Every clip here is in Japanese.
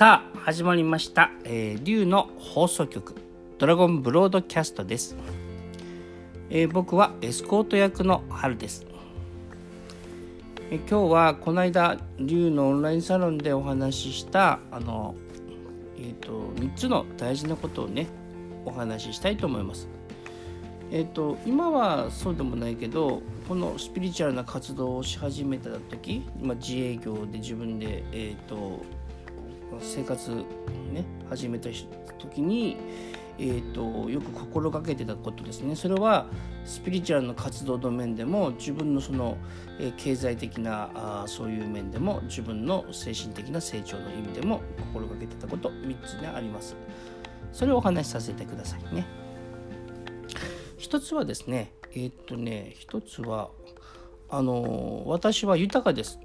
さあ始まりました、龍の放送局ドラゴンブロードキャストです、僕はエスコート役の春です、今日はこの間龍のオンラインサロンでお話しした3つの大事なことをねお話ししたいと思います。今はそうでもないけどこのスピリチュアルな活動をし始めた時、今自営業で自分で、生活ね始めた時に、よく心がけてたことですね。それはスピリチュアルの活動の面でも自分のその、経済的なそういう面でも自分の精神的な成長の意味でも心がけてたこと3つねあります。それをお話しさせてくださいね。一つはですね、一つは私は豊かです。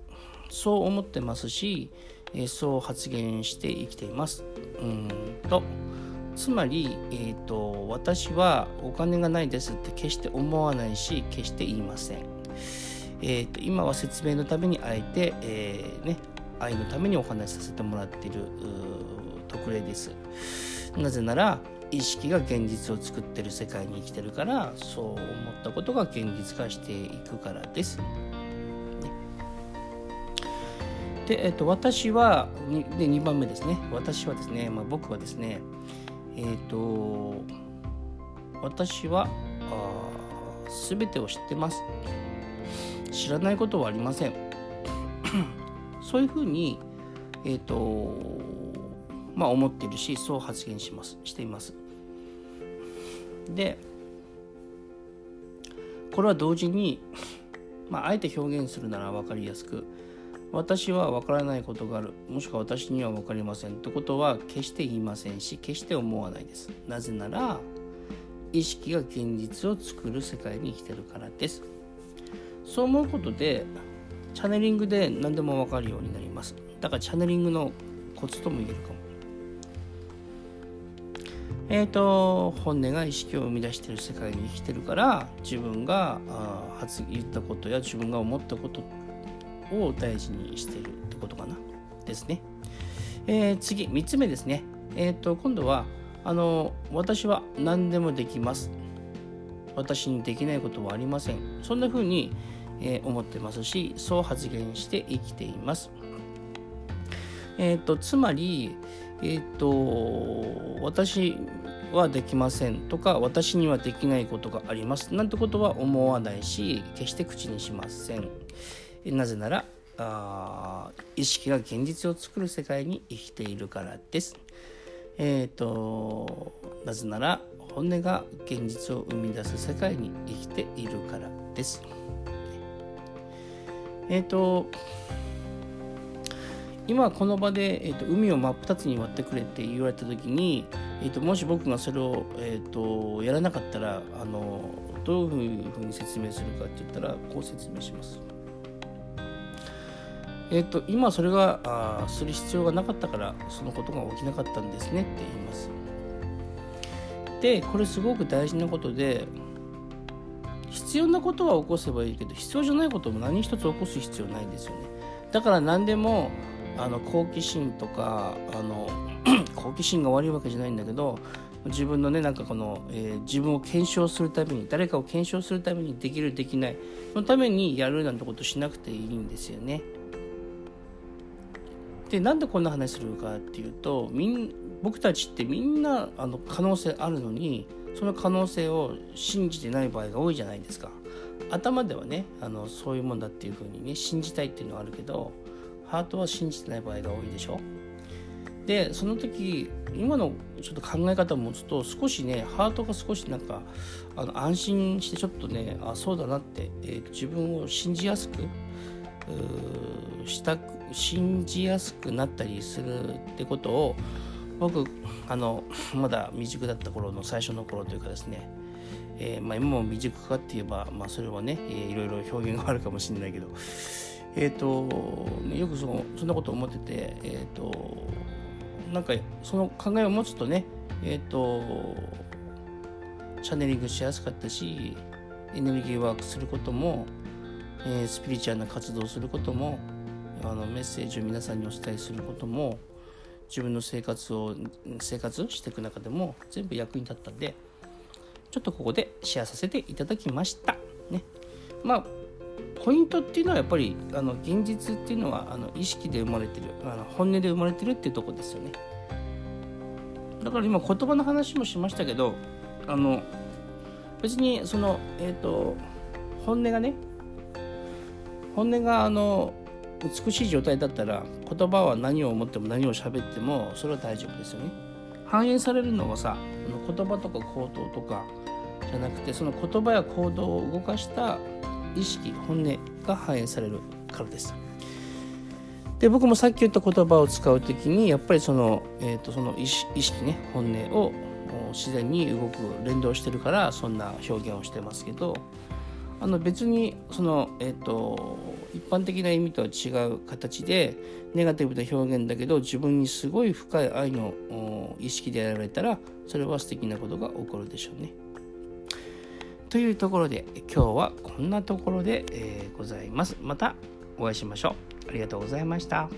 そう思ってますし、そう発言して生きています。つまり、私はお金がないですって決して思わないし、決して言いません。今は説明のためにあえて、愛のためにお話しさせてもらっている特例です。なぜなら、意識が現実を作ってる世界に生きてるからそう思ったことが現実化していくからです、で、私はで2番目ですね。私はですね、僕はですね、私は全てを知ってます。知らないことはありませんそういうふうに思っているし、そう発言しています。で、これは同時に、あえて表現するなら分かりやすく、私は分からないことがある、もしくは私には分かりませんってことは決して言いませんし、決して思わないです。なぜなら、意識が現実を作る世界に生きてるからです。そう思うことで、チャネリングで何でも分かるようになります。だからチャネリングのコツとも言えるかも。本音が意識を生み出している世界に生きてるから、自分が言ったことや自分が思ったことを大事にしているってことかなですね。次3つ目ですね。今度は私は何でもできます、私にできないことはありません、そんな風に、思ってますし、そう発言して生きています。つまり、私はできませんとか、私にはできないことがありますなんてことは思わないし、決して口にしません。なぜなら、意識が現実を作る世界に生きているからです。なぜなら、本音が現実を生み出す世界に生きているからです。今この場で、海を真っ二つに割ってくれって言われた時に、もし僕がそれを、やらなかったらどういうふうに説明するかって言ったら、こう説明します。今それがする必要がなかったからそのことが起きなかったんですねって言います。で、これすごく大事なことで、必要なことは起こせばいいけど、必要じゃないことも何一つ起こす必要ないんですよね。だから何でも好奇心とか好奇心が悪いわけじゃないんだけど、自分のね、なんかこの、自分を検証するために、誰かを検証するためにできるできないのためにやるなんてことしなくていいんですよね。で、なんでこんな話するかっていうと、僕たちってみんな可能性あるのに、その可能性を信じてない場合が多いじゃないですか。頭ではね、そういうもんだっていう風にね、信じたいっていうのはあるけど、ハートは信じてない場合が多いでしょ。で、その時今のちょっと考え方を持つと、少しね、ハートが少しなんか安心して、ちょっとね、そうだなって、自分を信じやすく信じやすくなったりするってことを、僕まだ未熟だった頃の最初の頃というかですね、今も未熟かって言えば、それはね、いろいろ表現があるかもしれないけど、よくそんなこと思ってて、なんかその考えを持つとね、チャネリングしやすかったし、エネルギーワークすることも、スピリチュアルな活動をすることも、メッセージを皆さんにお伝えすることも、自分の生活していく中でも全部役に立ったんで、ちょっとここでシェアさせていただきましたね。まあポイントっていうのはやっぱり現実っていうのは意識で生まれてる、本音で生まれてるっていうところですよね。だから今言葉の話もしましたけど、別にその本音が美しい状態だったら言葉は何を思っても何を喋ってもそれは大丈夫ですよね。反映されるのがさ、言葉とか行動とかじゃなくて、その言葉や行動を動かした意識、本音が反映されるからです。で、僕もさっき言った言葉を使うときにやっぱりその意識ね、本音を自然に動く、連動してるからそんな表現をしてますけど、別にその一般的な意味とは違う形でネガティブな表現だけど自分にすごい深い愛の意識でやられたらそれは素敵なことが起こるでしょうね。というところで今日はこんなところでございます。またお会いしましょう。ありがとうございました。